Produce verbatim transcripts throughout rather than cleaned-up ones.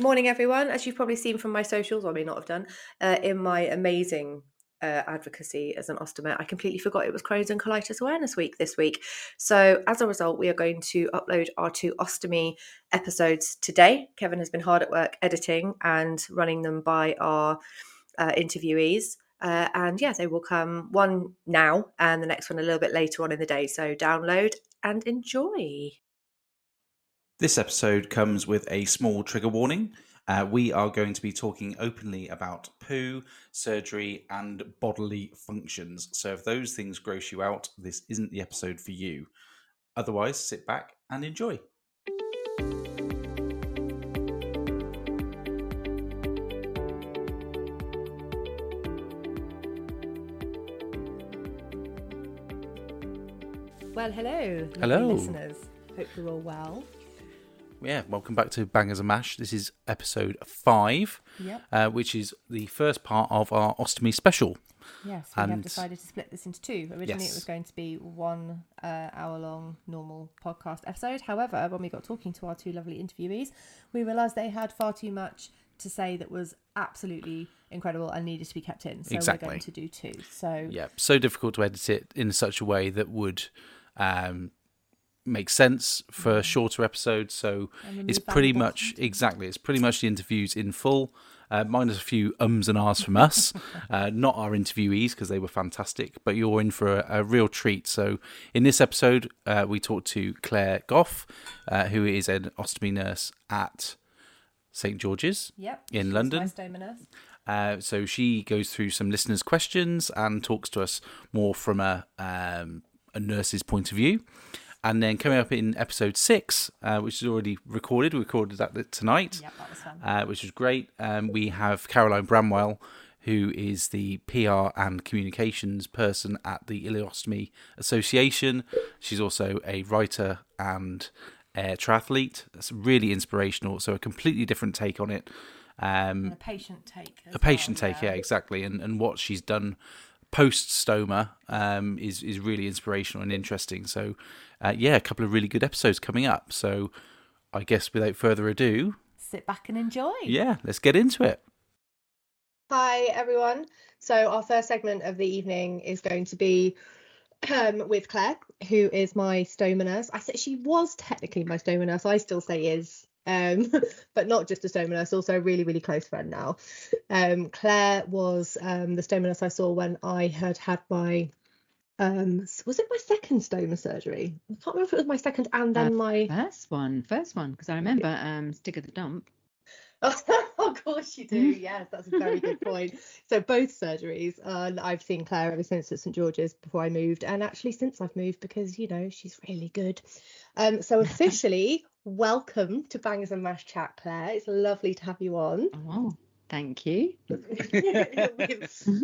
Morning, everyone. As you've probably seen from my socials, or may not have done, uh, in my amazing uh, advocacy as an ostomer, I completely forgot it was Crohn's and Colitis Awareness Week this week. So as a result, we are going to upload our two ostomy episodes today. Kevin has been hard at work editing and running them by our uh, interviewees. Uh, and yeah, they will come one now and the next one a little bit later on in the day. So download and enjoy. This episode comes with a small trigger warning. Uh, we are going to be talking openly about poo, surgery, and bodily functions. So if those things gross you out, this isn't the episode for you. Otherwise, sit back and enjoy. Well, hello. Hello. Listeners. Hope you're all well. Yeah, welcome back to Bangers and Mash. This is episode five, yep. uh, which is the first part of our ostomy special. Yes, we and... have decided to split this into two. Originally, yes. It was going to be one uh, hour-long normal podcast episode. However, when we got talking to our two lovely interviewees, we realised they had far too much to say that was absolutely incredible and needed to be kept in. So exactly. We're going to do two. So yeah, so difficult to edit it in such a way that would... Um, makes sense for shorter episodes, so it's pretty much exactly it's pretty much the interviews in full, uh, minus a few ums and ahs from us, uh, not our interviewees because they were fantastic, but you're in for a, a real treat. So in this episode uh, we talked to Claire Goff, uh, who is an ostomy nurse at Saint George's, yep, in London. Uh, so she goes through some listeners' questions and talks to us more from a, um, a nurse's point of view. And then coming up in episode six, uh, which is already recorded, we recorded that tonight, yep, that was fun. Uh, which was great. Um, we have Caroline Bramwell, who is the P R and communications person at the Ileostomy Association. She's also a writer and a triathlete. That's really inspirational. So a completely different take on it. Um, and a patient take. As a patient well, take, yeah, yeah exactly. And, and what she's done post stoma um, is is really inspirational and interesting. So, uh, yeah, a couple of really good episodes coming up. So, I guess without further ado, sit back and enjoy. Yeah, let's get into it. Hi everyone. So our first segment of the evening is going to be um, with Claire, who is my stoma nurse. I said she was technically my stoma nurse. I still say is. Um, but not just a stoma nurse, also a really, really close friend now. Um, Claire was um, the stoma nurse I saw when I had had my, um, was it my second stoma surgery? I can't remember if it was my second and then uh, my... First one, first one, because I remember um, stick of the dump. Oh, of course you do, yes, that's a very good point. So both surgeries, and uh, I've seen Claire ever since at Saint George's before I moved, and actually since I've moved, because, you know, she's really good. Um, so officially... Welcome to Bangers and Mash Chat, Claire. It's lovely to have you on. Oh, thank you. We're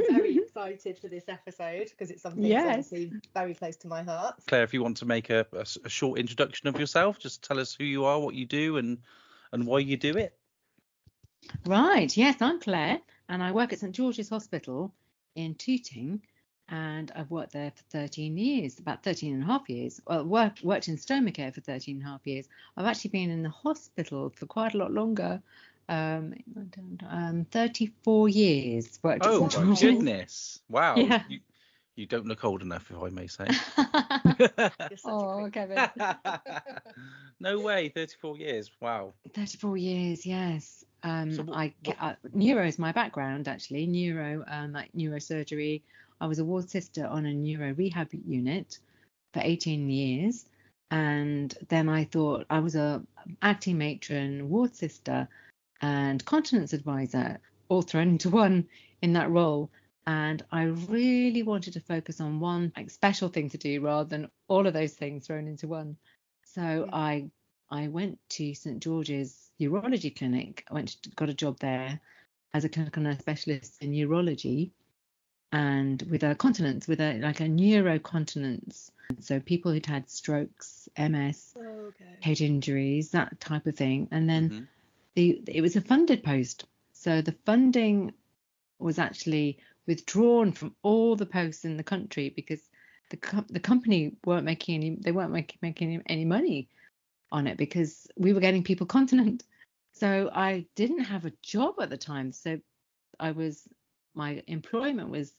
very excited for this episode because it's something yes. that's very close to my heart. Claire, if you want to make a, a, a short introduction of yourself, just tell us who you are, what you do, and and why you do it. Right. Yes, I'm Claire, and I work at Saint George's Hospital in Tooting, and I've worked there for thirteen years, about thirteen and a half years. Well, work, worked in stoma care for thirteen and a half years. I've actually been in the hospital for quite a lot longer, um, um thirty-four years. Worked oh, at my goodness. Wow. Yeah. You, you don't look old enough, if I may say. Oh, Kevin. No way, thirty-four years. Wow. thirty-four years, yes. Um, so what, I get, uh, neuro is my background, actually. Neuro, um, like neurosurgery. I was a ward sister on a neuro rehab unit for eighteen years, and then I thought I was a acting matron, ward sister and continence advisor, all thrown into one in that role, and I really wanted to focus on one like special thing to do rather than all of those things thrown into one. So yeah. I I went to Saint George's urology clinic. I went to, got a job there as a clinical nurse specialist in urology. And with a continence, with a like a neurocontinence, so people who'd had strokes, M S, oh, okay. head injuries, that type of thing. And then mm-hmm. the it was a funded post, so the funding was actually withdrawn from all the posts in the country because the com- the company weren't making any they weren't make, making any money on it because we were getting people continent. So I didn't have a job at the time. So I was, my employment was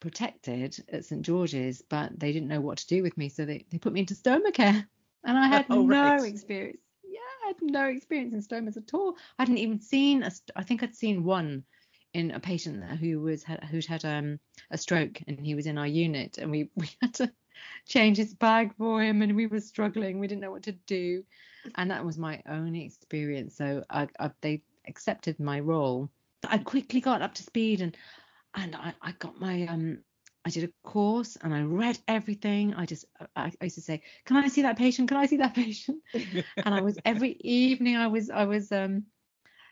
protected at Saint George's, but they didn't know what to do with me. So they, they put me into stoma care, and I had oh, no right. experience. Yeah, I had no experience in stomas at all. I hadn't even seen, a, I think I'd seen one in a patient who was had, who'd had um, a stroke, and he was in our unit, and we, we had to change his bag for him, and we were struggling. We didn't know what to do. And that was my only experience. So I, I, they accepted my role. I quickly got up to speed, and and I, I got my, um, I did a course, and I read everything. I just, I, I used to say, can I see that patient? Can I see that patient? And I was, every evening I was, I was um,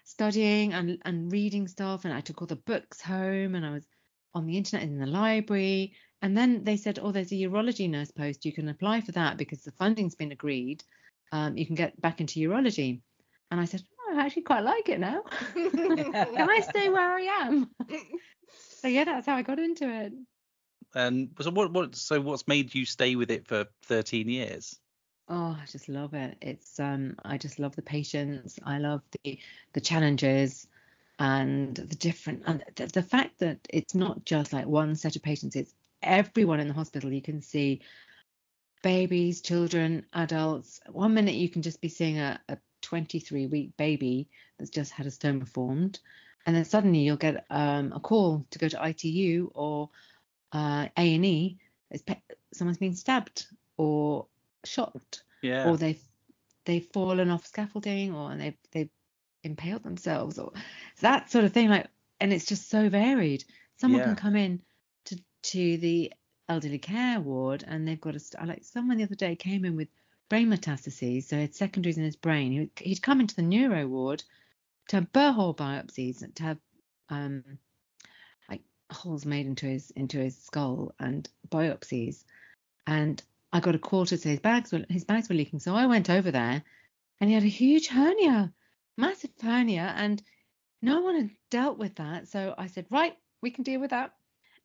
studying and, and reading stuff. And I took all the books home, and I was on the internet and in the library. And then they said, oh, there's a urology nurse post. You can apply for that because the funding's been agreed. Um, you can get back into urology. And I said, oh, I actually quite like it now. Can I stay where I am? So, yeah, that's how I got into it. Um, so, what, what, so what's made you stay with it for thirteen years? Oh, I just love it. It's um, I just love the patients. I love the the challenges and the different, and the, the fact that it's not just like one set of patients. It's everyone in the hospital. You can see babies, children, adults. One minute you can just be seeing a twenty-three week baby that's just had a stoma formed, and then suddenly you'll get um, a call to go to I T U or uh, A and E. It's pe- someone's been stabbed or shot, yeah. or they've they've fallen off scaffolding, or and they've they've impaled themselves, or that sort of thing. Like, and it's just so varied. Someone yeah. can come in to to the elderly care ward, and they've got a like someone the other day came in with brain metastases, so he had secondaries in his brain. He, he'd come into the neuro ward to have burr hole biopsies and to have um like holes made into his into his skull and biopsies, and I got a call to say his bags were his bags were leaking. So I went over there, and he had a huge hernia, massive hernia, and no one had dealt with that. So I said, right, we can deal with that.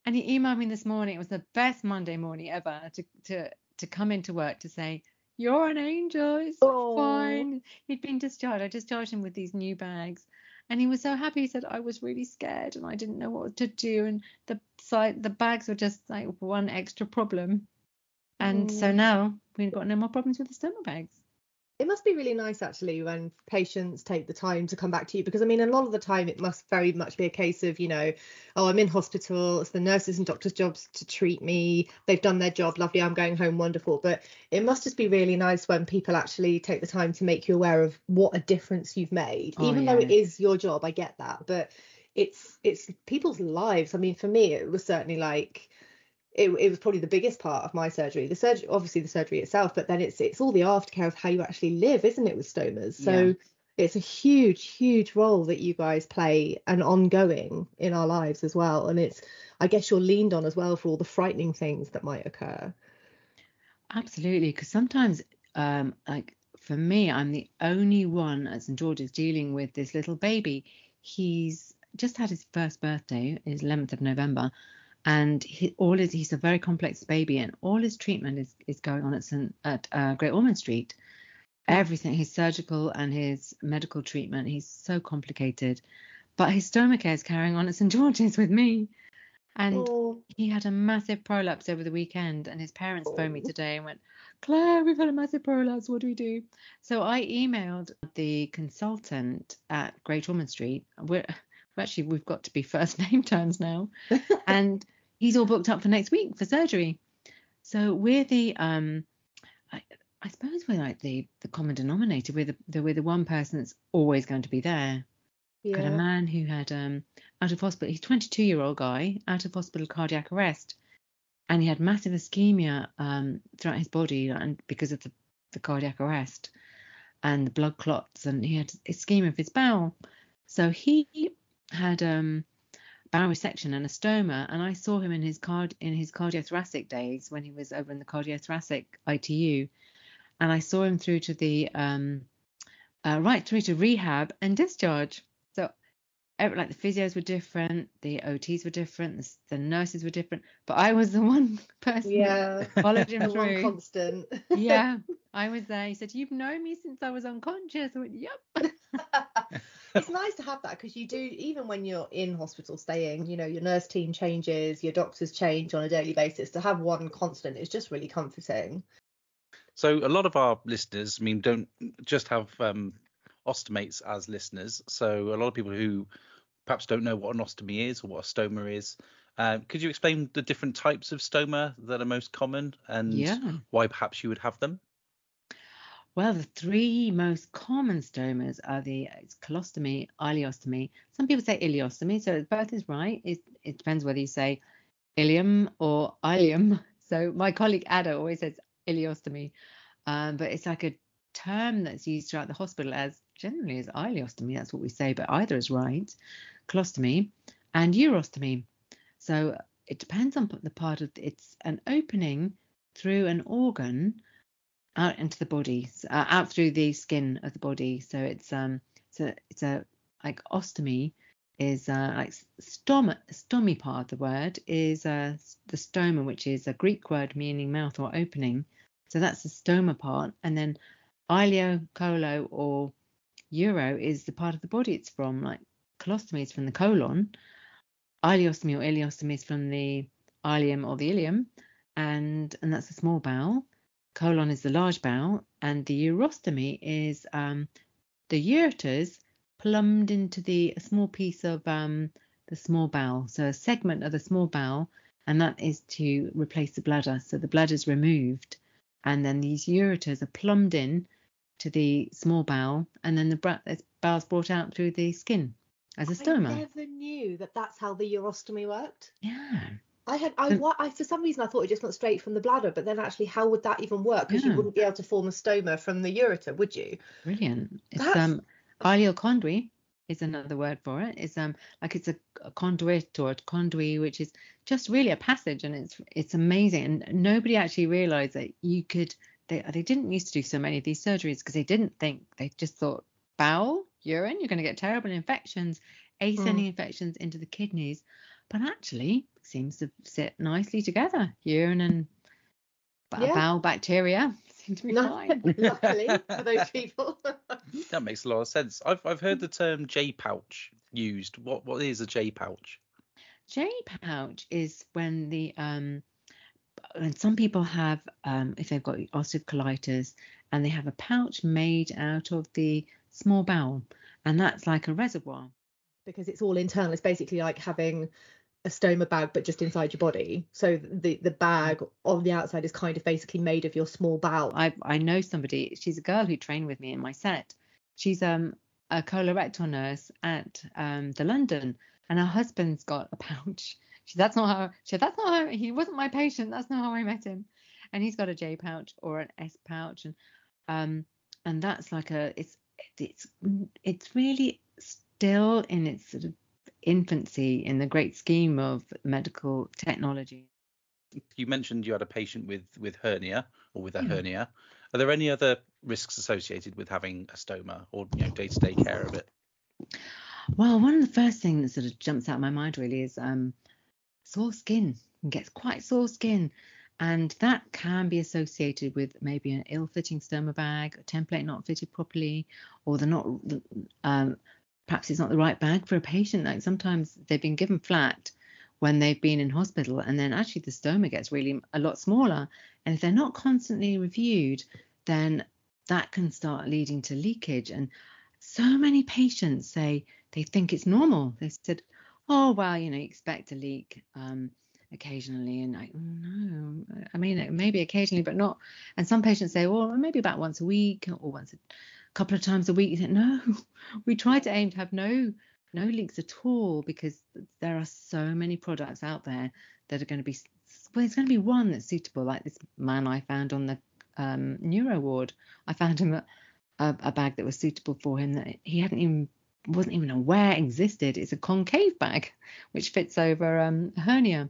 And he emailed me this morning. It was the best Monday morning ever to to to come into work to say, you're an angel. It's oh. fine. He'd been discharged. I discharged him with these new bags, and he was so happy. He said, I was really scared and I didn't know what to do, and the side the bags were just like one extra problem. And mm. so now we've got no more problems with the stoma bags. It must be really nice actually when patients take the time to come back to you, because I mean, a lot of the time it must very much be a case of, you know, oh, I'm in hospital, it's the nurses and doctors' jobs to treat me, they've done their job, lovely, I'm going home, wonderful. But it must just be really nice when people actually take the time to make you aware of what a difference you've made, oh, even yeah. though it is your job, I get that, but it's it's people's lives. I mean, for me, it was certainly like, It, it was probably the biggest part of my surgery, the surgery, obviously the surgery itself, but then it's it's all the aftercare of how you actually live, isn't it, with stomas? So yeah. it's a huge, huge role that you guys play and ongoing in our lives as well. And it's, I guess you're leaned on as well for all the frightening things that might occur. Absolutely, because sometimes, um, like for me, I'm the only one at Saint George's dealing with this little baby. He's just had his first birthday, his eleventh of November. And he, all his, he's a very complex baby, and all his treatment is, is going on at, at uh, Great Ormond Street. Everything, his surgical and his medical treatment, he's so complicated. But his stoma care is carrying on at Saint George's with me. And oh. he had a massive prolapse over the weekend, and his parents oh. phoned me today and went, Claire, we've had a massive prolapse, what do we do? So I emailed the consultant at Great Ormond Street. We're, actually, we've got to be first name terms now. And he's all booked up for next week for surgery. So we're the, um, I, I suppose we're like the, the common denominator. We're the, the we're the one person that's always going to be there. Yeah. Got a man who had um out of hospital. He's a twenty-two year old guy out of hospital cardiac arrest, and he had massive ischemia um throughout his body, and because of the, the cardiac arrest and the blood clots, and he had ischemia of his bowel. So he had um. bowel resection and a stoma, and I saw him in his card in his cardiothoracic days when he was over in the cardiothoracic I T U, and I saw him through to the um uh, right through to rehab and discharge. So every, like the physios were different, the O Ts were different, the, the nurses were different, but I was the one person yeah that followed him through. One constant. Yeah, I was there. He said, you've known me since I was unconscious. I went, yep. It's nice to have that, because you do, even when you're in hospital staying, you know, your nurse team changes, your doctors change on a daily basis. To have one constant is just really comforting. So a lot of our listeners, I mean, don't just have um, ostomates as listeners. So a lot of people who perhaps don't know what an ostomy is or what a stoma is. Uh, could you explain the different types of stoma that are most common and yeah. why perhaps you would have them? Well, the three most common stomas are the it's colostomy, ileostomy. Some people say ileostomy, so both is right. It, it depends whether you say ileum or ileum. So my colleague Ada always says ileostomy, um, but it's like a term that's used throughout the hospital as generally as ileostomy. That's what we say, but either is right. Colostomy and urostomy. So it depends on the part of it's an opening through an organ out into the body, uh, out through the skin of the body. So it's um, so it's a like ostomy is uh, like stoma, stomy part of the word is uh, the stoma, which is a Greek word meaning mouth or opening. So that's the stoma part, and then ileo, colo, or uro is the part of the body it's from. Like colostomy is from the colon, ileostomy or ileostomy is from the ileum or the ileum, and and that's the small bowel. Colon is the large bowel, and the urostomy is um, the ureters plumbed into the a small piece of um, the small bowel, so a segment of the small bowel, and that is to replace the bladder. So the bladder is removed, and then these ureters are plumbed in to the small bowel, and then the bra- bowel's brought out through the skin as a stoma. I never knew that that's how the urostomy worked. Yeah. I had, I, I, for some reason, I thought it just went straight from the bladder, but then actually, how would that even work? Because yeah. you wouldn't be able to form a stoma from the ureter, would you? Brilliant. It's um, ileo-conduit is another word for it. It's um, like it's a, a conduit or a conduit, which is just really a passage, and it's it's amazing. And nobody actually realised that you could. They they didn't used to do so many of these surgeries because they didn't think. They just thought bowel, urine, you're going to get terrible infections, ascending mm. infections into the kidneys, but actually. Seems to sit nicely together, urine and b- yeah. bowel bacteria seem to be no, fine. Luckily for those people. That makes a lot of sense. I've I've heard the term J pouch used. What what is a J pouch? J pouch is when the um and some people have um if they've got ulcerative colitis and they have a pouch made out of the small bowel, and that's like a reservoir because it's all internal. It's basically like having a stoma bag but just inside your body, so the the bag on the outside is kind of basically made of your small bowel. I I know somebody, she's a girl who trained with me in my set. She's um a colorectal nurse at um the London, and her husband's got a pouch. She, that's not how she, that's not how he wasn't my patient, that's not how I met him, and he's got a J pouch or an S pouch, and um and that's like a it's it's it's really still in its sort of infancy in the great scheme of medical technology. You mentioned you had a patient with with hernia or with a yeah. hernia. Are there any other risks associated with having a stoma or, you know, day-to-day care of it? Well, one of the first things that sort of jumps out of my mind really is um sore skin. You gets quite sore skin, and that can be associated with maybe an ill-fitting stoma bag, a template not fitted properly, or the not um perhaps it's not the right bag for a patient. Like sometimes they've been given flat when they've been in hospital, and then actually the stoma gets really a lot smaller. And if they're not constantly reviewed, then that can start leading to leakage. And so many patients say they think it's normal. They said, oh, well, you know, you expect a leak um, occasionally. And I, no, I mean, maybe occasionally, but not. And some patients say, well, maybe about once a week or once a couple of times a week. You think, no, we try to aim to have no no leaks at all, because there are so many products out there that are going to be, well, there's going to be one that's suitable. Like this man I found on the um, neuro ward, I found him a, a, a bag that was suitable for him that he hadn't even wasn't even aware existed. It's a concave bag which fits over um, a hernia.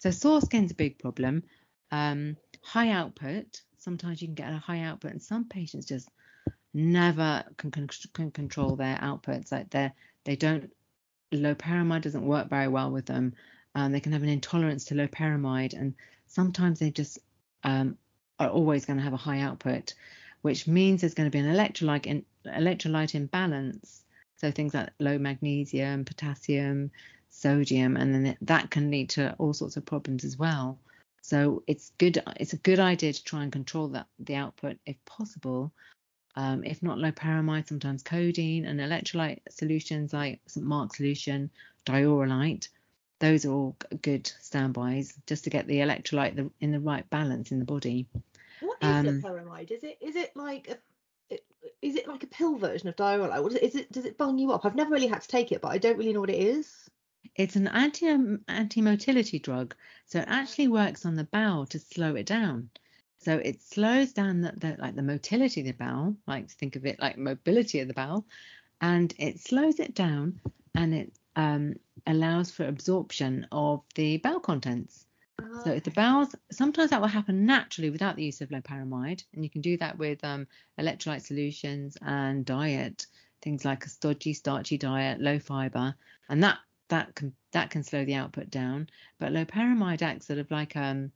So sore skin's a big problem. Um, high output. Sometimes you can get a high output, and some patients just never can, can, can control their outputs. Like they they don't loperamide doesn't work very well with them. Um, they can have an intolerance to loperamide, and sometimes they just um, are always going to have a high output, which means there's going to be an electrolyte in, electrolyte imbalance, So things like low magnesium, potassium, sodium, and then that can lead to all sorts of problems as well. So it's good. It's a good idea to try and control that the output if possible. Um, if not loperamide, sometimes codeine and electrolyte solutions like Saint Mark's solution, Dioralite. Those are all good standbys just to get the electrolyte the, in the right balance in the body. What is um, loperamide? Is it is it like a It, is it like a pill version of Dioralite? What is it, is it, does it bung you up? I've never really had to take it, but I don't really know what it is. It's an anti, anti-motility drug. So it actually works on the bowel to slow it down. So it slows down the, the, like the motility of the bowel, like think of it like mobility of the bowel, and it slows it down and it um, allows for absorption of the bowel contents. Oh, so if the bowels, sometimes that will happen naturally without the use of loperamide, and you can do that with um, electrolyte solutions and diet, things like a stodgy, starchy diet, low fibre, and that that can that can slow the output down. But loperamide acts sort of like an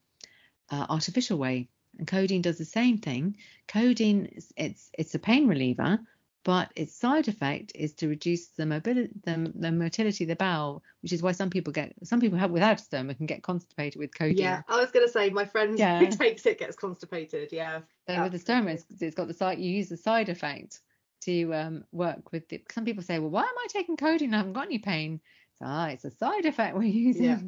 um, uh, artificial way, and codeine does the same thing. Codeine, it's, it's it's a pain reliever, but its side effect is to reduce the mobility, the, the motility of the bowel, which is why some people get, some people have without a stoma can get constipated with codeine. Yeah, I was going to say, my friend yeah. who takes it gets constipated, yeah. So yeah. With the stoma, it's, it's got the side, you use the side effect to um, work with it. Some people say, well, why am I taking codeine? I haven't got any pain. So, ah, it's a side effect we're using. Yeah.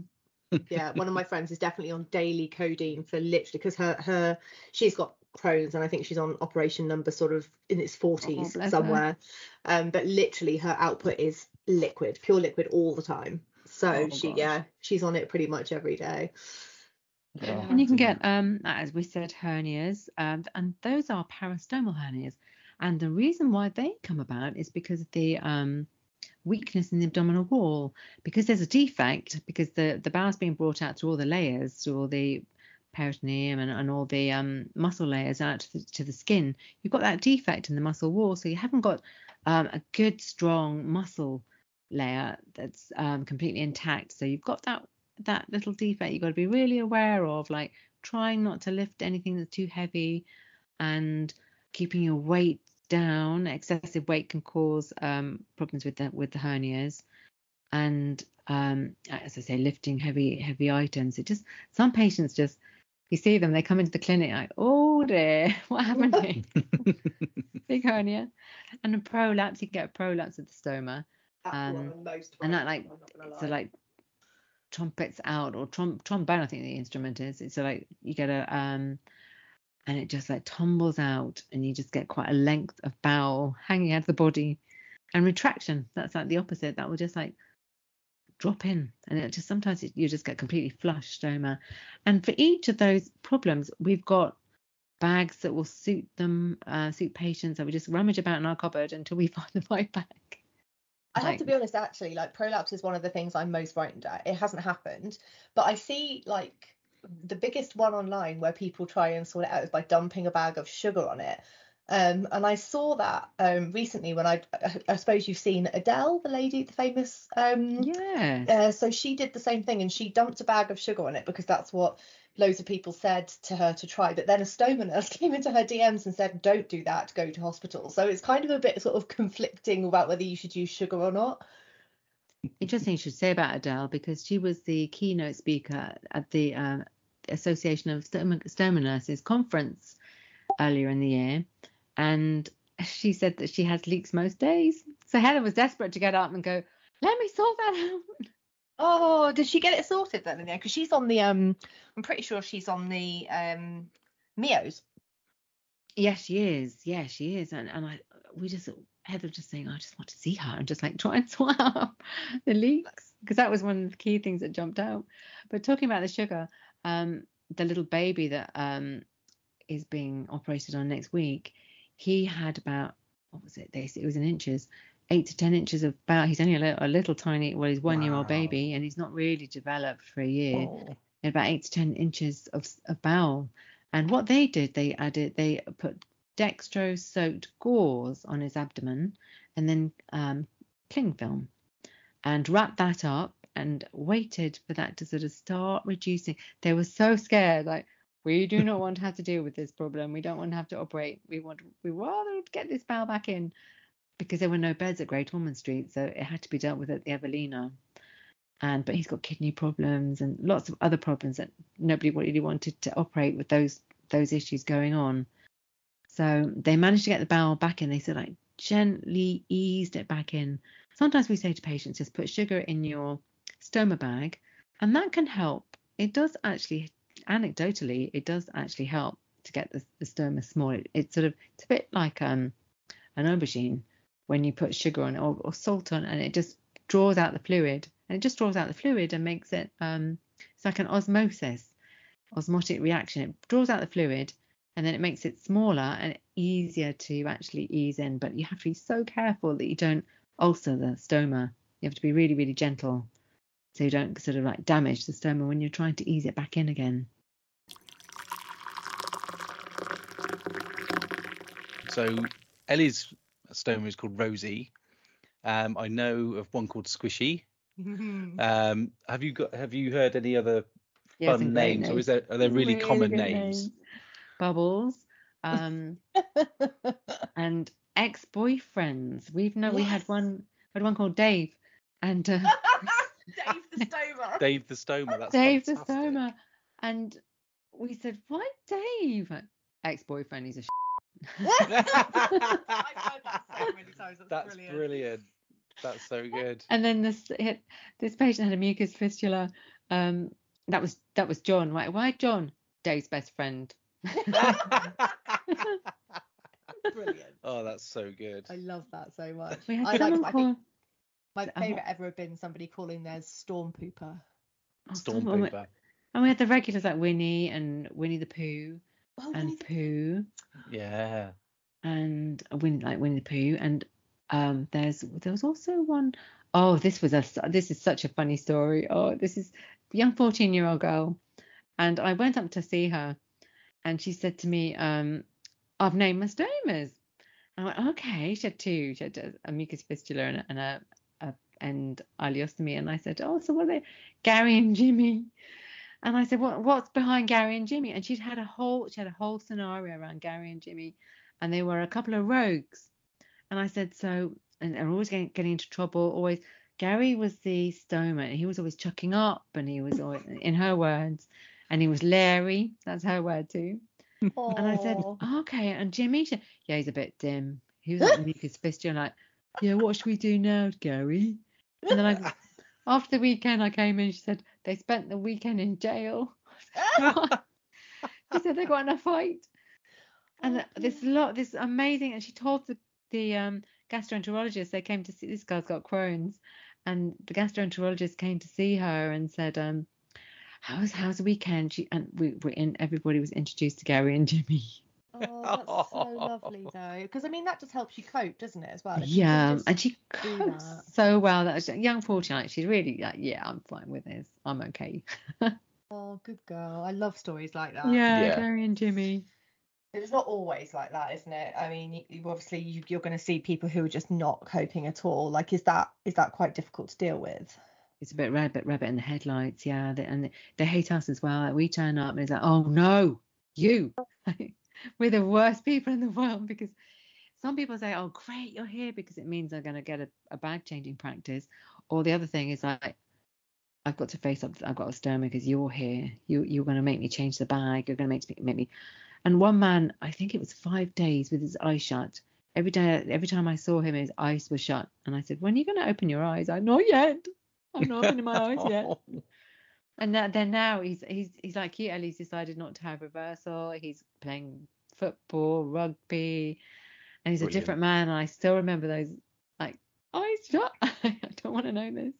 Yeah, one of my friends is definitely on daily codeine for literally, because her, her, she's got Crohn's and I think she's on operation number sort of in its forties oh, somewhere. Her. Um, but literally her output is liquid, pure liquid all the time. So oh she, gosh. yeah, she's on it pretty much every day. Yeah. And you can get, um, as we said, hernias, and, and those are peristomal hernias. And the reason why they come about is because of the um, weakness in the abdominal wall, because there's a defect, because the, the bowel's being brought out through all the layers, through all the peritoneum and, and all the um, muscle layers out to the, to the skin. You've got that defect in the muscle wall, so you haven't got um, a good strong muscle layer that's um, completely intact. So you've got that that little defect you've got to be really aware of, like trying not to lift anything that's too heavy and keeping your weight down. Excessive weight can cause um, problems with the, with the hernias. And um, as I say, lifting heavy heavy items. It just, some patients just, you see them, they come into the clinic like, oh dear, what happened here? Big hernia. And a prolapse, you get a prolapse of the stoma. Um, most and that like, so like trumpets out, or trom- trombone, I think the instrument is. It's so like you get a, um, and it just like tumbles out and you just get quite a length of bowel hanging out of the body. And retraction, that's like the opposite. That will just like drop in, and it just sometimes it, you just get completely flushed stoma. And for each of those problems, we've got bags that will suit them, uh, suit patients, that we just rummage about in our cupboard until we find the right bag. I like, have to be honest, actually, like prolapse is one of the things I'm most frightened at. It hasn't happened, but I see like the biggest one online where people try and sort it out is by dumping a bag of sugar on it. Um, and I saw that um, recently when I, I suppose you've seen Adele, the lady, the famous. Um, yeah. Uh, so she did the same thing, and she dumped a bag of sugar on it because that's what loads of people said to her to try. But then a stoma nurse came into her D Ms and said, don't do that, go to hospital. So it's kind of a bit sort of conflicting about whether you should use sugar or not. Interesting you should say about Adele, because she was the keynote speaker at the uh, Association of Stoma, Stoma Nurses conference earlier in the year. And she said that she has leaks most days. So Helen was desperate to get up and go, let me sort that out. Oh, did she get it sorted then in the end? Because she's on the, um, I'm pretty sure she's on the um, M I Os. Yes, she is. Yeah, she is. And and I, we just, Heather just saying, I just want to see her and just like try and sort out the leaks. Because that was one of the key things that jumped out. But talking about the sugar, um, the little baby that um, is being operated on next week, he had about, what was it? They it was in inches, eight to ten inches of bowel. He's only a little, a little tiny, well, he's one wow. year old baby, and he's not really developed for a year. Oh. About eight to ten inches of, of bowel. And what they did, they added, they put dextrose-soaked gauze on his abdomen, and then um, cling film, and wrapped that up, and waited for that to sort of start reducing. They were so scared, like, we do not want to have to deal with this problem. We don't want to have to operate. We want, we rather get this bowel back in. because there were no beds at Great Ormond Street, so it had to be dealt with at the Evelina. And but he's got kidney problems and lots of other problems that nobody really wanted to operate with those those issues going on. So they managed to get the bowel back in. They sort of like gently eased it back in. Sometimes we say to patients, just put sugar in your stoma bag, and that can help. It does actually, anecdotally, it does actually help to get the, the stoma small. It, it's sort of, it's a bit like um, an aubergine when you put sugar on or, or salt on, and it just draws out the fluid. And it just draws out the fluid and makes it, um, it's like an osmosis, osmotic reaction. It draws out the fluid and then it makes it smaller and easier to actually ease in. But you have to be so careful that you don't ulcer the stoma. You have to be really, really gentle so you don't sort of like damage the stoma when you're trying to ease it back in again. So Ellie's stoma is called Rosie. Um, I know of one called Squishy. um have you got have you heard any other yes, fun names, names or is there are there really, really common names? names Bubbles, um and ex-boyfriends. We've no yes. we had one had one called Dave and uh, Dave the Stoma. Dave the Stoma, that's Dave fantastic. The Stoma. And we said, why Dave? Ex-boyfriend, he's a I've heard that so many times. That's, that's brilliant. brilliant. That's so good. And then this this patient had a mucus fistula. Um, that was that was John. Why, why John? Dave's best friend. Brilliant. Oh, that's so good. I love that so much. We had I someone like, call... I think my favourite ever had been somebody calling theirs Storm Pooper. Oh, Storm Pooper. And we had the regulars like Winnie and Winnie the Pooh oh, and Winnie Pooh. The... Yeah. And Winnie like Winnie the Pooh and. Um, there's there was also one oh this was a this is such a funny story. Oh, this is a young fourteen year old girl, and I went up to see her, and she said to me, um, "I've named my stomas." And I went, "Okay." She had two. She had a, a mucus fistula and a, and a, a and ileostomy. And I said, "Oh, so what are they? Gary and Jimmy?" And I said, "What what's behind Gary and Jimmy?" And she'd had a whole she had a whole scenario around Gary and Jimmy, and they were a couple of rogues. And I said, so, and they're always getting, getting into trouble, always. Gary was the stoma, and he was always chucking up, and he was always, in her words, and he was Larry, that's her word too. Aww. And I said, oh, okay, and Jimmy, she, yeah, he's a bit dim. He was like, mucus fistula, like, yeah, what should we do now, Gary? And then I, after the weekend, I came in, she said, they spent the weekend in jail. She said, they got in a fight. And oh, this lot, this amazing, and she told the, The um, gastroenterologist, they came to see, this girl's got Crohn's, and the gastroenterologist came to see her and said, um, how's how's the weekend? She and we were in. Everybody was introduced to Gary and Jimmy. Oh, that's so lovely though, because I mean that just helps you cope, doesn't it, as well? If yeah, and she copes so well. That she, young forty-nine, she's really like, yeah, I'm fine with this. I'm okay. Oh, good girl. I love stories like that. Yeah, yeah. Gary and Jimmy. It's not always like that, isn't it? I mean, you, obviously you, you're going to see people who are just not coping at all. Like, is that is that quite difficult to deal with? It's a bit rabbit, rabbit in the headlights, yeah. They, and they, they hate us as well. Like, we turn up and it's like, oh no, you. Like, we're the worst people in the world, because some people say, oh great, you're here because it means I'm going to get a, a bag changing practice. Or the other thing is like, I've got to face up. I've got a stoma because you're here. You you're going to make me change the bag. You're going to make me make me. And one man, I think it was five days with his eyes shut. Every day, every time I saw him, his eyes were shut. And I said, when are you going to open your eyes? I'm not yet. I'm not opening my eyes yet. And that, then now he's he's he's like you, Ellie's decided not to have reversal. He's playing football, rugby, and he's Brilliant. A different man. And I still remember those like eyes shut. I don't want to know this.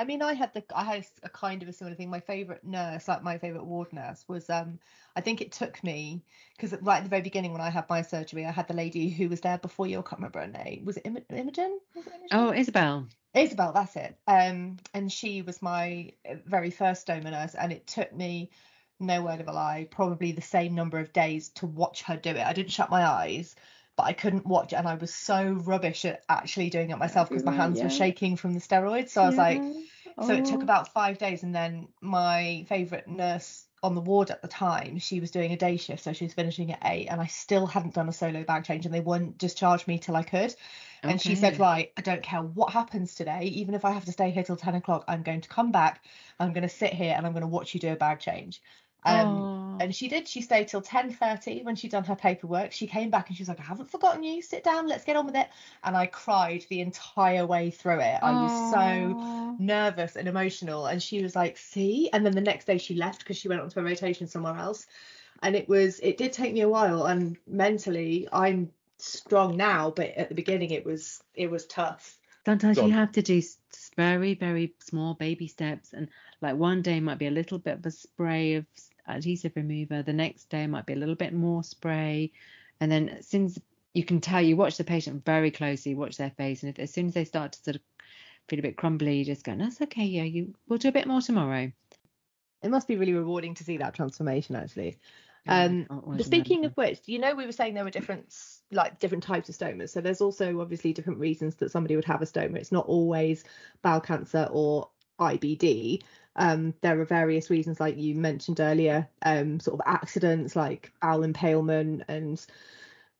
I mean, I had the I had a kind of a similar thing. My favourite nurse, like my favourite ward nurse, was um I think it took me, because right at the very beginning when I had my surgery, I had the lady who was there before you. I can't remember her name. Was it Im- Imogen? Was it Imogen? Oh, Isabel. Isabel, that's it. Um, and she was my very first stoma nurse, and it took me, no word of a lie, probably the same number of days to watch her do it. I didn't shut my eyes, but I couldn't watch it, and I was so rubbish at actually doing it myself because my hands yeah. were shaking from the steroids. So I was yeah. like, so Aww. It took about five days, and then my favourite nurse on the ward at the time, she was doing a day shift, so she was finishing at eight, and I still hadn't done a solo bag change, and they wouldn't discharge me till I could. And okay. she said, right, I don't care what happens today, even if I have to stay here till ten o'clock, I'm going to come back, I'm going to sit here and I'm going to watch you do a bag change. Um, and she did. She stayed till ten thirty when she'd done her paperwork. She came back and she was like, I haven't forgotten you. Sit down. Let's get on with it. And I cried the entire way through it. Aww. I was so nervous and emotional. And she was like, see? And then the next day she left because she went onto a rotation somewhere else. And it was, it did take me a while. And mentally, I'm strong now. But at the beginning, it was, it was tough. Sometimes you have to do very, very small baby steps. And like one day might be a little bit of a spray of adhesive remover. The next day might be a little bit more spray. And then since you can tell, you watch the patient very closely, watch their face. And if, as soon as they start to sort of feel a bit crumbly, you just go, that's okay. Yeah, you we'll do a bit more tomorrow. It must be really rewarding to see that transformation, actually. Um, yeah, speaking of which, you know, we were saying there were different like different types of stomas. So there's also obviously different reasons that somebody would have a stoma. It's not always bowel cancer or I B D. Um, there are various reasons, like you mentioned earlier, um, sort of accidents like bowel impalement and,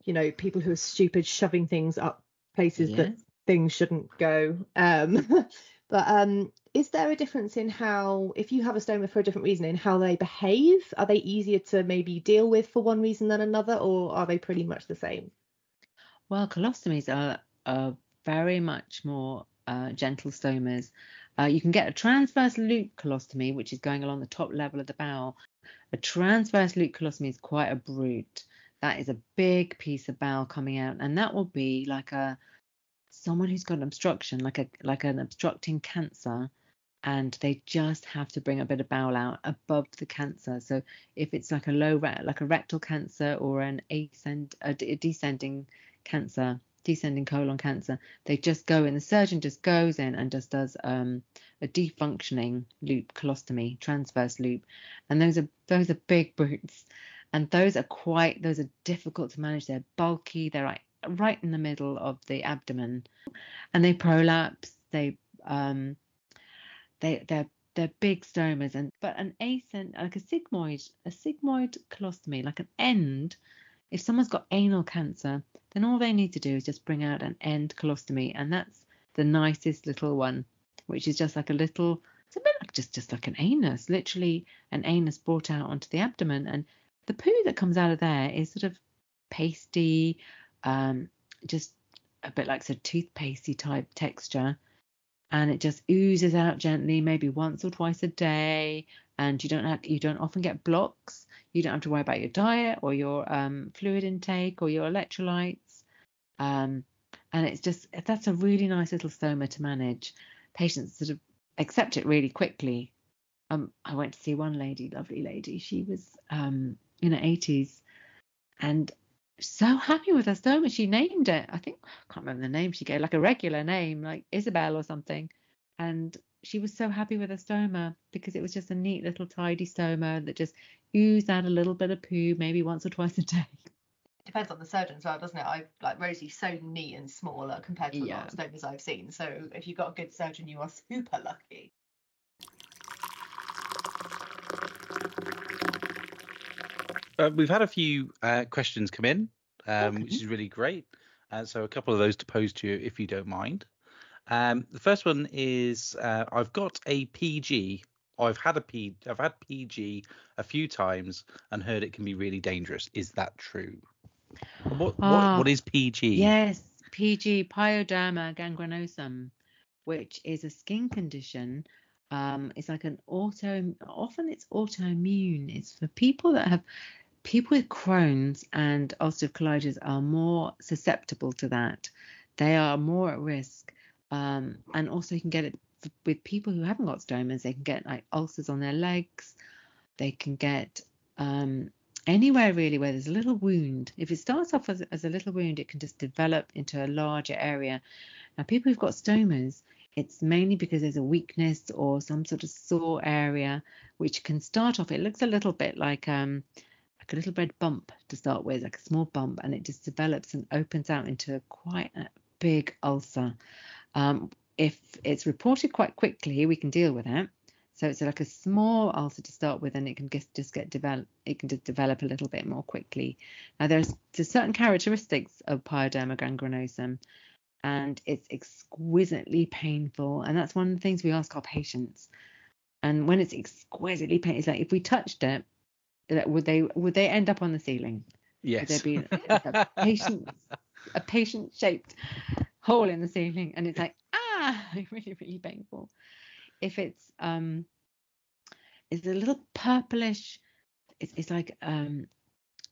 you know, people who are stupid shoving things up places yeah. that things shouldn't go. Um, but um, is there a difference in how, if you have a stoma for a different reason, in how they behave? Are they easier to maybe deal with for one reason than another, or are they pretty much the same? Well, colostomies are, are very much more uh, gentle stomas. Uh, you can get a transverse loop colostomy, which is going along the top level of the bowel. A transverse loop colostomy is quite a brute. That is a big piece of bowel coming out, and that will be like a someone who's got an obstruction, like a like an obstructing cancer, and they just have to bring a bit of bowel out above the cancer. So if it's like a low like a rectal cancer or an ascend a descending cancer, descending colon cancer, they just go in. The surgeon just goes in and just does um, a defunctioning loop colostomy, transverse loop, and those are those are big brutes, and those are quite those are difficult to manage. They're bulky. They're like right in the middle of the abdomen, and they prolapse. They um they they're they're big stomas. And but an ascend like a sigmoid a sigmoid colostomy, like an end. If someone's got anal cancer, then all they need to do is just bring out an end colostomy, and that's the nicest little one, which is just like a little, it's a bit like just just like an anus, literally an anus brought out onto the abdomen, and the poo that comes out of there is sort of pasty. Um, just a bit like a toothpastey type texture, and it just oozes out gently, maybe once or twice a day, and you don't have you don't often get blocks. You don't have to worry about your diet or your um, fluid intake or your electrolytes, um, and it's just that's a really nice little stoma to manage. Patients sort of accept it really quickly. Um, I went to see one lady, lovely lady. She was um, in her eighties, and so happy with her stoma. She named it, I think, I can't remember the name she gave, like a regular name, like Isabel or something. And she was so happy with her stoma because it was just a neat little tidy stoma that just oozed out a little bit of poo, maybe once or twice a day. Depends on the surgeon as well, doesn't it? I like Rosie's so neat and smaller compared to a yeah. lot of stomas I've seen. So if you've got a good surgeon, you are super lucky. Uh, we've had a few uh, questions come in, um, okay. which is really great. Uh, so a couple of those to pose to you, if you don't mind. Um, the first one is, uh, I've got a P G. I've had a P. I've had P G a few times and heard it can be really dangerous. Is that true? What oh, what, what is P G? Yes, P G, pyoderma gangrenosum, which is a skin condition. Um, it's like an auto. Often it's autoimmune. It's for people that have. People with Crohn's and ulcerative colitis are more susceptible to that. They are more at risk. Um, and also you can get it with people who haven't got stomas. They can get like ulcers on their legs. They can get um, anywhere really where there's a little wound. If it starts off as, as a little wound, it can just develop into a larger area. Now, people who've got stomas, it's mainly because there's a weakness or some sort of sore area, which can start off. It looks a little bit like um. a little red bump to start with, like a small bump, and it just develops and opens out into quite a big ulcer. Um, if it's reported quite quickly, we can deal with it. So it's like a small ulcer to start with, and it can just, just get develop. It can just develop a little bit more quickly. Now there's, there's certain characteristics of pyoderma gangrenosum, and it's exquisitely painful. And that's one of the things we ask our patients. And when it's exquisitely painful, it's like, if we touched it, would they would they end up on the ceiling? Yes. Would there be a patient a patient shaped hole in the ceiling? And it's like, ah, really, really painful. If it's um it's a little purplish, it's it's like um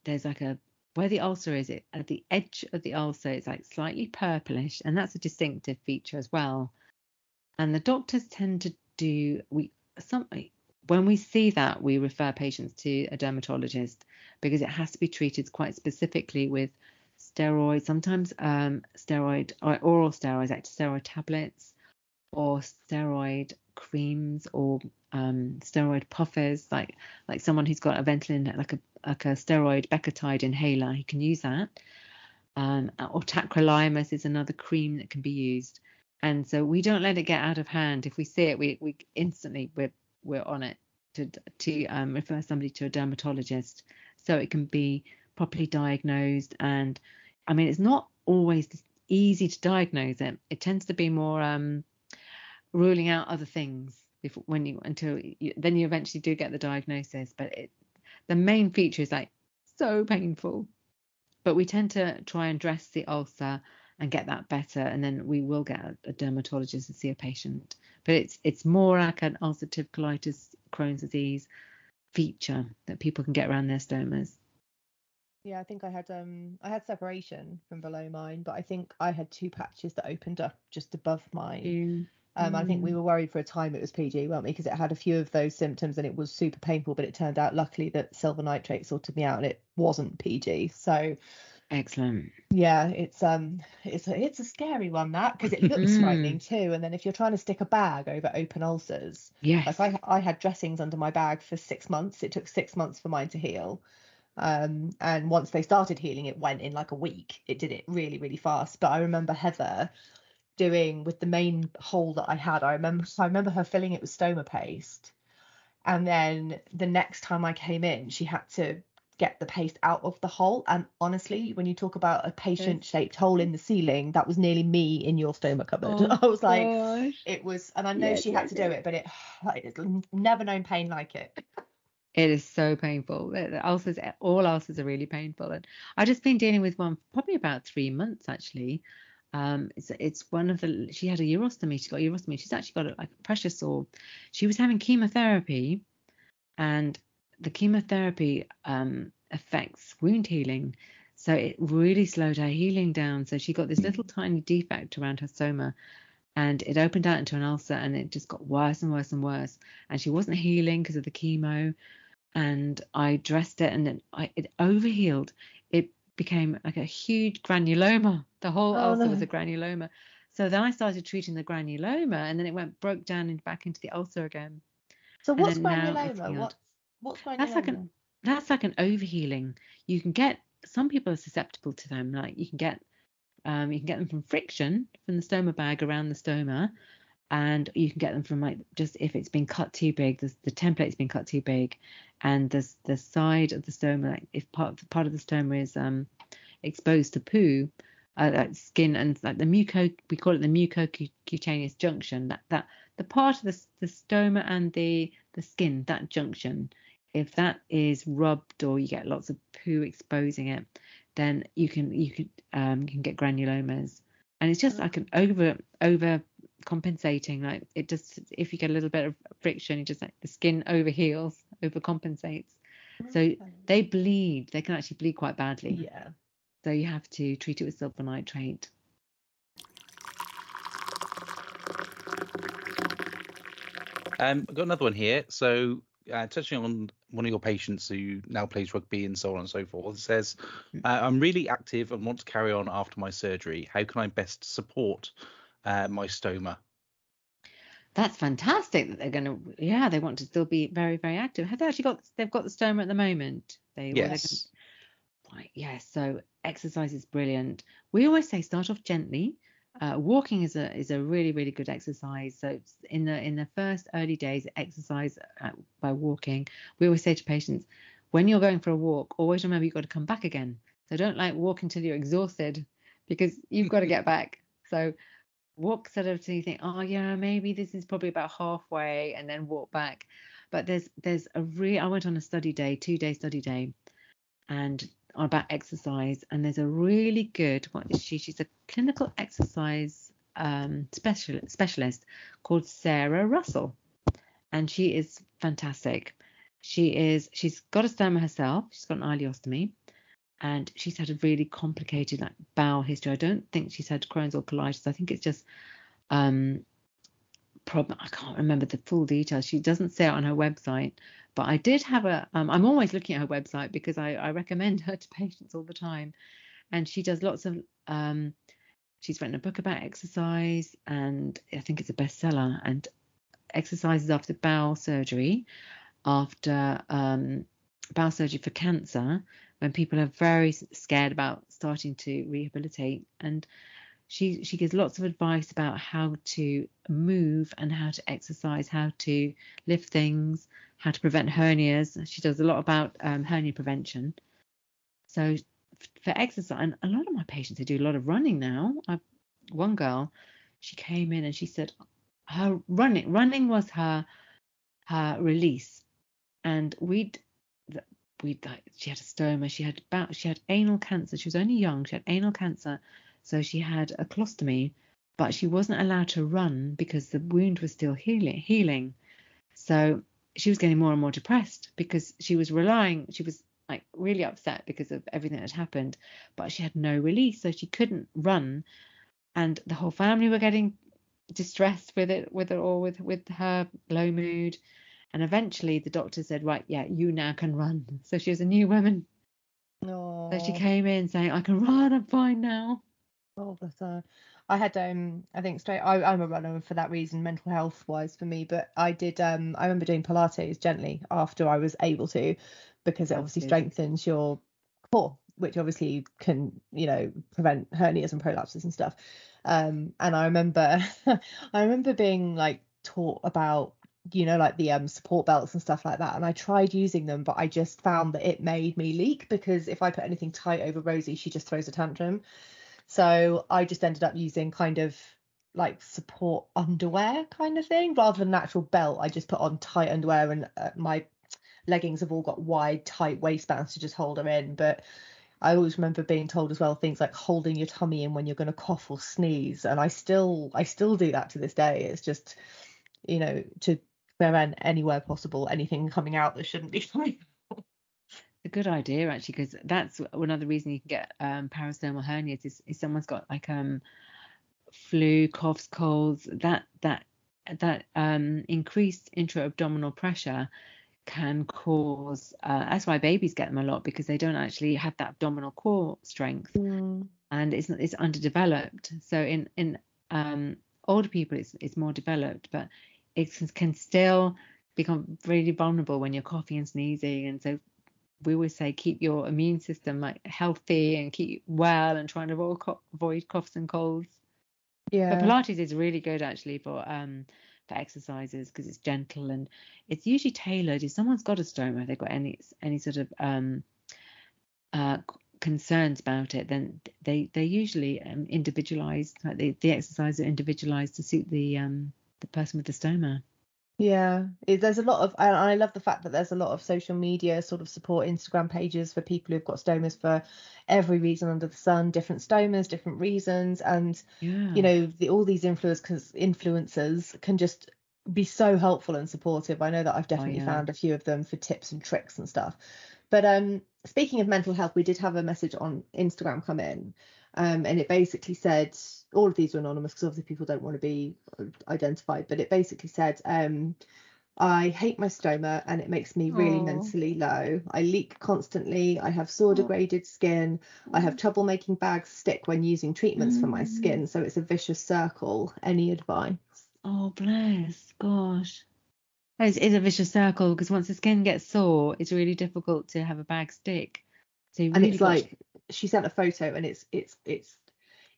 there's like a, where the ulcer is, it at the edge of the ulcer, it's like slightly purplish, and that's a distinctive feature as well. And the doctors tend to do, we something when we see that, we refer patients to a dermatologist, because it has to be treated quite specifically with steroids, sometimes um, steroid or oral steroids, like steroid tablets or steroid creams or um, steroid puffers, like like someone who's got a Ventolin, like a like a steroid beclotide inhaler, he can use that. Um, or tacrolimus is another cream that can be used. And so we don't let it get out of hand. If we see it, we we instantly we're we're on it to to um, refer somebody to a dermatologist, so it can be properly diagnosed. And I mean, it's not always easy to diagnose it. It tends to be more um, ruling out other things before, when you until you, then you eventually do get the diagnosis. But it, the main feature is like so painful. But we tend to try and dress the ulcer and get that better, and then we will get a, a dermatologist and see a patient. But it's it's more like an ulcerative colitis, Crohn's disease feature that people can get around their stomas. Yeah, I think I had um I had separation from below mine, but I think I had two patches that opened up just above mine. Mm. Um, I think we were worried for a time it was P G, weren't we? Because it had a few of those symptoms and it was super painful, but it turned out luckily that silver nitrate sorted me out and it wasn't P G. So excellent. Yeah, it's um, it's a, it's a scary one, that, because it looks frightening too. And then if you're trying to stick a bag over open ulcers, yes. Like I I had dressings under my bag for six months. It took six months for mine to heal. Um, and once they started healing, it went in like a week. It did it really, really fast. But I remember Heather doing with the main hole that I had, I remember so I remember her filling it with stoma paste, and then the next time I came in she had to get the paste out of the hole. And honestly, when you talk about a patient shaped hole in the ceiling, that was nearly me in your stoma cupboard. Oh, I was like, gosh. It was, and I know, yeah, she had to do it, but it it's never known pain like it. It is so painful. The ulcers, all ulcers are really painful, and I've just been dealing with one for probably about three months actually. Um, it's, it's one of the, she had a urostomy, she got a urostomy, she's actually got a, like a pressure sore. She was having chemotherapy, and the chemotherapy um, affects wound healing. So it really slowed her healing down. So she got this little tiny defect around her stoma, and it opened out into an ulcer, and it just got worse and worse and worse. And she wasn't healing because of the chemo. And I dressed it, and then I, it overhealed. It became like a huge granuloma. The whole ulcer, oh, no, was a granuloma. So then I started treating the granuloma, and then it went broke down and back into the ulcer again. So what's granuloma? What, what's granuloma? That's like an that's like an overhealing. You can get, some people are susceptible to them. Like you can get um you can get them from friction from the stoma bag around the stoma, and you can get them from like just if it's been cut too big, the, the template's been cut too big, and the the side of the stoma, like if part part of the stoma is um exposed to poo. Uh, that skin and like the muco, we call it the mucocutaneous junction, that that the part of the, the stoma and the the skin, that junction, if that is rubbed or you get lots of poo exposing it, then you can you could um you can get granulomas. And it's just like an over over compensating, like it just, if you get a little bit of friction, it just like the skin overheals, overcompensates. So they bleed, they can actually bleed quite badly. Yeah. So you have to treat it with silver nitrate. Um, I've got another one here. So uh, touching on one of your patients who now plays rugby and so on and so forth, it says, uh, I'm really active and want to carry on after my surgery. How can I best support uh, my stoma? That's fantastic that they're going to, yeah, they want to still be very, very active. Have they actually got, they've got the stoma at the moment? They, yes. Right, yeah, so exercise is brilliant. We always say start off gently. Uh, walking is a is a really, really good exercise. So in the in the first early days, exercise uh, by walking. We always say to patients, when you're going for a walk, always remember you've got to come back again. So don't like walk until you're exhausted, because you've got to get back. So walk sort of to you think, oh yeah, maybe this is probably about halfway, and then walk back. But there's there's a real, I went on a study day, two day study day, and about exercise, and there's a really good, what is she? She's a clinical exercise um, special, specialist called Sarah Russell, and she is fantastic. She is, she's got a stoma herself. She's got an ileostomy, and she's had a really complicated like bowel history. I don't think she's had Crohn's or colitis. I think it's just um, problem. I can't remember the full details. She doesn't say it on her website, but I did have a. Um, I'm always looking at her website because I, I recommend her to patients all the time, and she does lots of. Um, she's written a book about exercise, and I think it's a bestseller. And exercises after bowel surgery. after um, bowel surgery for cancer, when people are very scared about starting to rehabilitate. And she she gives lots of advice about how to move and how to exercise, how to lift things, how to prevent hernias. She does a lot about um, hernia prevention. So for exercise, and a lot of my patients, they do a lot of running now. I've, one girl, she came in and she said her running, running was her, her release. And we'd, we'd like, she had a stoma, she had about, she had anal cancer. She was only young, she had anal cancer. So she had a colostomy, but she wasn't allowed to run because the wound was still healing. healing. So she was getting more and more depressed because she was relying, she was like really upset because of everything that had happened, but she had no release. So she couldn't run. And the whole family were getting distressed with it, with it all, with, with her low mood. And eventually the doctor said, right, yeah, you now can run. So she was a new woman. Oh. So she came in saying, I can run, I'm fine now. Oh, bless her. I had, um, I think straight, I, I'm a runner for that reason, mental health wise for me. But I did, um, I remember doing Pilates gently after I was able to, because it That's obviously good. Strengthens your core, which obviously can, you know, prevent hernias and prolapses and stuff. Um, and I remember, I remember being like taught about, you know, like the um support belts and stuff like that, and I tried using them, but I just found that it made me leak, because if I put anything tight over Rosie, she just throws a tantrum. So I just ended up using kind of like support underwear kind of thing rather than an actual belt. I just put on tight underwear, and uh, my leggings have all got wide tight waistbands to just hold her in. But I always remember being told as well things like holding your tummy in when you're going to cough or sneeze, and I still I still do that to this day. It's just, you know, to prevent anywhere possible anything coming out that shouldn't be coming out. It's a good idea actually, because that's another reason you can get um peristomal hernias is if someone's got like um flu, coughs, colds, that that that um increased intra-abdominal pressure can cause uh, that's why babies get them a lot, because they don't actually have that abdominal core strength. Mm. And it's it's underdeveloped. So in in um older people it's, it's more developed, but it can still become really vulnerable when you're coughing and sneezing. And so we always say keep your immune system like healthy and keep well and trying to avoid coughs and colds. Yeah. But Pilates is really good actually for um for exercises, because it's gentle and it's usually tailored. If someone's got a stoma, they've got any any sort of um uh concerns about it, then they they're usually um, individualized. Like the the exercises are individualized to suit the um the person with the stoma. Yeah, it, there's a lot of, and I love the fact that there's a lot of social media sort of support, Instagram pages for people who've got stomas for every reason under the sun, different stomas, different reasons. And yeah, you know, the, all these influencers influencers can just be so helpful and supportive. I know that I've definitely oh, yeah. found a few of them for tips and tricks and stuff. But um, speaking of mental health, we did have a message on Instagram come in, um, and it basically said, all of these are anonymous because obviously people don't want to be identified, but it basically said, um, I hate my stoma and it makes me really Aww. mentally low. I leak constantly. I have sore degraded skin. I have trouble making bags stick when using treatments mm. for my skin. So it's a vicious circle. Any advice? Oh, bless. Gosh. It's, it's a vicious circle, because once the skin gets sore, it's really difficult to have a bag stick. So really, and it's gosh. like, she sent a photo, and it's it's it's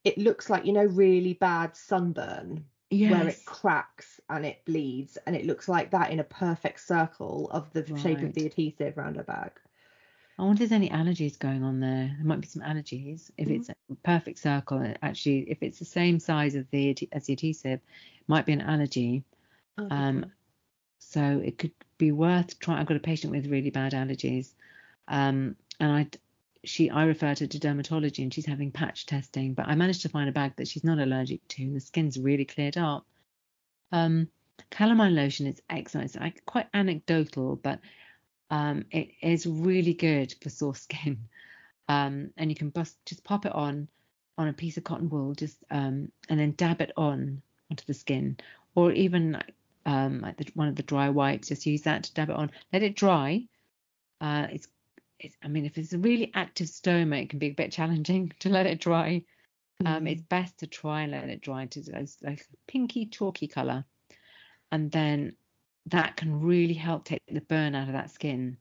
it looks like, you know, really bad sunburn, yes, where it cracks and it bleeds, and it looks like that in a perfect circle of the right. shape of the adhesive around her bag. I wonder if there's any allergies going on there. There might be some allergies. If mm-hmm. it's a perfect circle, actually, if it's the same size of the as the adhesive, it might be an allergy. Oh, um, okay. So it could be worth trying. I've got a patient with really bad allergies, um, and I she I refer her to dermatology, and she's having patch testing. But I managed to find a bag that she's not allergic to, and the skin's really cleared up. Um, calamine lotion is excellent. It's like quite anecdotal, but Um, it is really good for sore skin, um, and you can bust, just pop it on on a piece of cotton wool, just um, and then dab it on onto the skin, or even um, like the, one of the dry wipes. Just use that to dab it on. Let it dry. Uh, it's, it's, I mean, if it's a really active stoma, it can be a bit challenging to let it dry. Um, mm. It's best to try and let it dry to like a pinky chalky colour, and then that can really help take the burn out of that skin.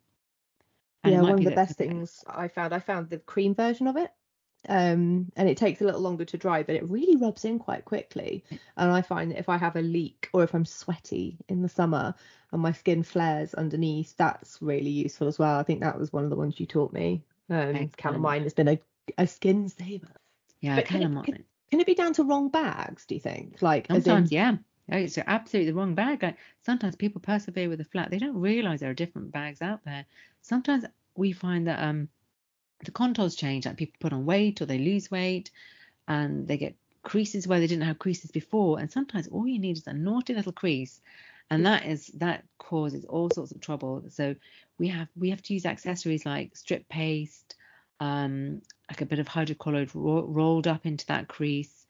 And yeah, one of the best things I found, I found the cream version of it, um, and it takes a little longer to dry, but it really rubs in quite quickly. And I find that if I have a leak or if I'm sweaty in the summer and my skin flares underneath, that's really useful as well. I think that was one of the ones you taught me. Um, calamine has been a, a skin saver. Yeah, calamine. Can, can it be down to wrong bags, do you think? Like sometimes, as in, yeah. Oh, it's absolutely the wrong bag. Like, sometimes people persevere with a flat. They don't realise there are different bags out there. Sometimes we find that um, the contours change. Like people put on weight or they lose weight and they get creases where they didn't have creases before. And sometimes all you need is a naughty little crease. And that is that causes all sorts of trouble. So we have we have to use accessories like strip paste, um, like a bit of hydrocolloid ro- rolled up into that crease.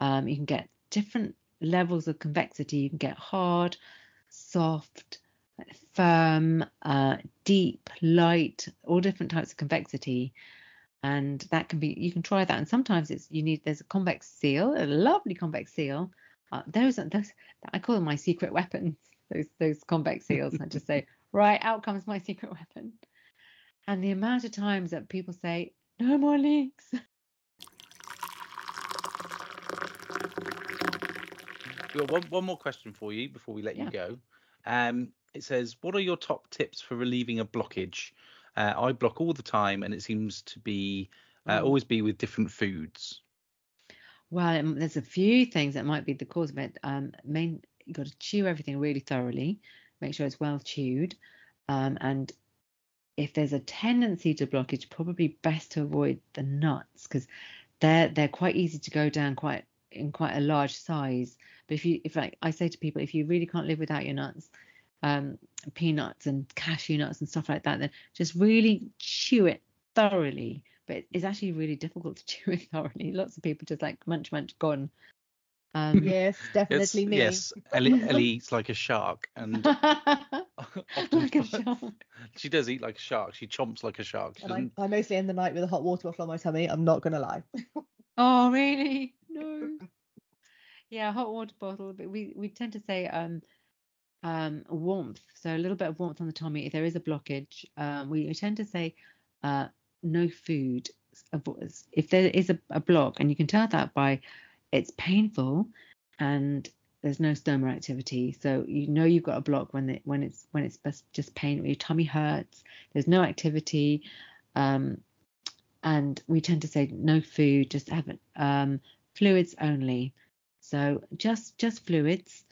Um, you can get different levels of convexity. You can get hard, soft, firm, uh, deep, light, all different types of convexity, and that can be, you can try that. And sometimes it's you need there's a convex seal, a lovely convex seal. Uh, those are those I call them my secret weapons. Those those convex seals. I just say, right, out comes my secret weapon. And the amount of times that people say, no more leaks. One, one more question for you before we let yeah. you go. Um, it says, what are your top tips for relieving a blockage? Uh, I block all the time, and it seems to be uh, always be with different foods. Well, it, there's a few things that might be the cause of it. Um, main, you've got to chew everything really thoroughly, make sure it's well chewed. Um, and if there's a tendency to blockage, probably best to avoid the nuts, because they're they're quite easy to go down quite in quite a large size. But if you if like I say to people, if you really can't live without your nuts, um peanuts and cashew nuts and stuff like that, then just really chew it thoroughly. But it's actually really difficult to chew it thoroughly. Lots of people just like munch munch gone. Um yes, definitely me. Yes, Ellie, Ellie's like a shark, and like a shark. She does eat like a shark. She chomps like a shark. And I, I mostly end the night with a hot water bottle on my tummy, I'm not gonna lie. Oh really? No. Yeah, hot water bottle. But we, we tend to say um, um, warmth. So a little bit of warmth on the tummy. If there is a blockage, um, we tend to say uh, no food. If there is a, a block, and you can tell that by it's painful and there's no stoma activity. So you know you've got a block when it, when it's when it's just pain, when your tummy hurts, there's no activity. Um, and we tend to say no food, just have um, fluids only. So just just fluids.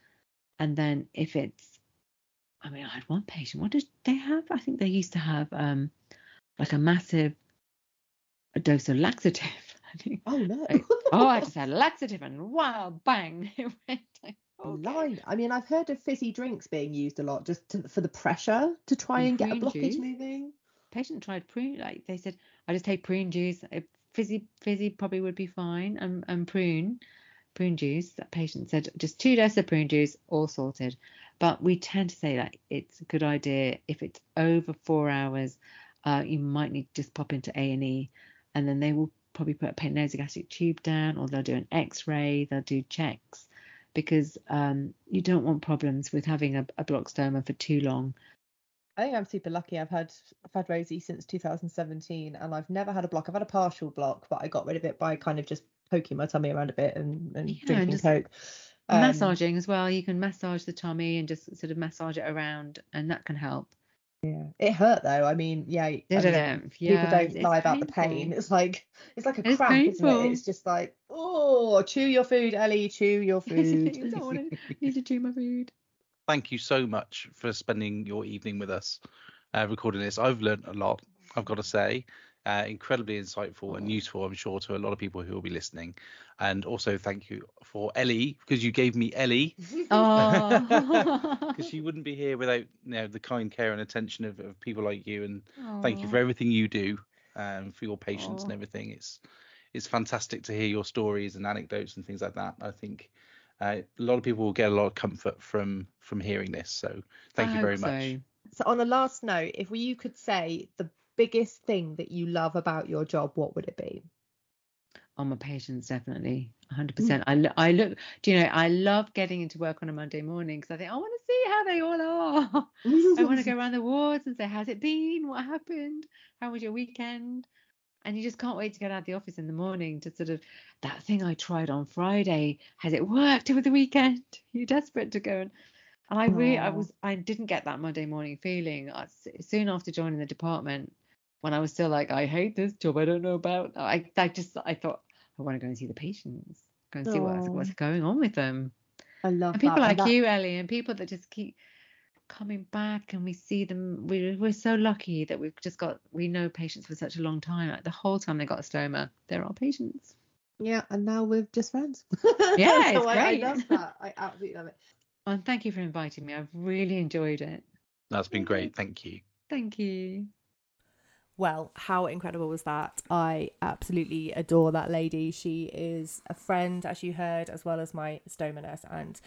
And then if it's, I mean, I had one patient, what did they have? I think they used to have um, like a massive a dose of laxative. I think. Oh, no. Like, oh, I just had laxative and wow, bang. It went like, okay. I mean, I've heard of fizzy drinks being used a lot just to, for the pressure to try and, and get a blockage juice. Moving. Patient tried prune, like they said, I just take prune juice. Fizzy, fizzy probably would be fine, and, and prune. prune juice. That patient said just two doses of prune juice, all sorted. But we tend to say that it's a good idea if it's over four hours, uh you might need to just pop into A and E, and then they will probably put a nasogastric tube down, or they'll do an x-ray, they'll do checks, because um you don't want problems with having a, a block stoma for too long. I think I'm super lucky. I've had I've had Rosie since two thousand seventeen, and I've never had a block. I've had a partial block, but I got rid of it by kind of just poking my tummy around a bit and, and yeah, drinking and Coke. Um, massaging as well. You can massage the tummy and just sort of massage it around, and that can help. Yeah, it hurt though. I mean, yeah, didn't I mean, it? Yeah, people don't lie about painful. the pain. It's like it's like a it's cramp, painful. isn't it? It's just like, oh, chew your food, Ellie. Chew your food. I don't want to need to chew my food. Thank you so much for spending your evening with us, uh, recording this. I've learned a lot, I've got to say. Uh, incredibly insightful and useful, I'm sure, to a lot of people who will be listening. And also thank you for Ellie, because you gave me Ellie. Oh, because she wouldn't be here without, you know, the kind care and attention of, of people like you. And Aww. Thank you for everything you do, um, for your patience Aww. and everything. It's it's fantastic to hear your stories and anecdotes and things like that. I think uh, a lot of people will get a lot of comfort from from hearing this. So thank I you very so. much. So on the last note, if we, you could say the biggest thing that you love about your job, what would it be? Oh, my patients, definitely, one hundred percent. Mm. I, lo- I look, do you know, I love getting into work on a Monday morning because I think I want to see how they all are. I want to go around the wards and say, how's it been? What happened? How was your weekend? And you just can't wait to get out of the office in the morning to sort of, that thing I tried on Friday, has it worked over the weekend? You're desperate to go and and I really, Aww. I was, I didn't get that Monday morning feeling. I, soon after joining the department, when I was still like, I hate this job, I don't know about, I, I just, I thought, I want to go and see the patients, go and see what's, what's going on with them. I love and people that. like I love- you, Ellie, and people that just keep coming back, and we see them. We, we're so lucky that we've just got, we know patients for such a long time. Like the whole time they got a stoma, they're our patients. Yeah, and now we're just friends. Yeah, it's so great. I, I love that. I absolutely love it. Well, and thank you for inviting me. I've really enjoyed it. That's been great. Thank you. Thank you. Well, how incredible was that? I absolutely adore that lady. She is a friend, as you heard, as well as my stoma nurse. And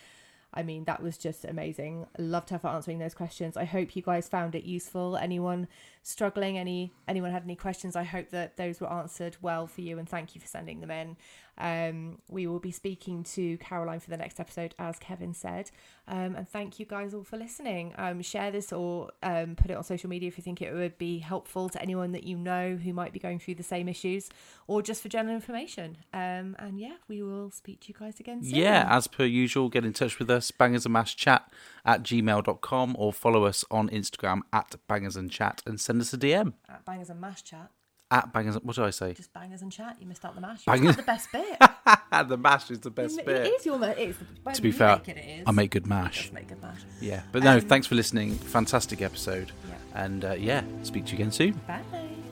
I mean, that was just amazing. Loved her for answering those questions. I hope you guys found it useful. Anyone struggling, any anyone had any questions, I hope that those were answered well for you. And thank you for sending them in. Um, we will be speaking to Caroline for the next episode, as Kevin said. Um, and thank you guys all for listening. Um, share this or um, put it on social media if you think it would be helpful to anyone that you know who might be going through the same issues, or just for general information. Um, and yeah, we will speak to you guys again soon. Yeah, as per usual, get in touch with us. bangers and mash chat at gmail dot com, or follow us on Instagram at bangers and chat, and send us a D M at bangers and mash chat. At bangers, what did I say? Just bangers and chat. You missed out the mash. Bangers. That's the best bit. The mash is the best it, bit. It is your mash. To be fair, it, it I make good mash. Make good mash. Yeah, but no, um, thanks for listening. Fantastic episode, yeah. and uh, yeah, speak to you again soon. Bye.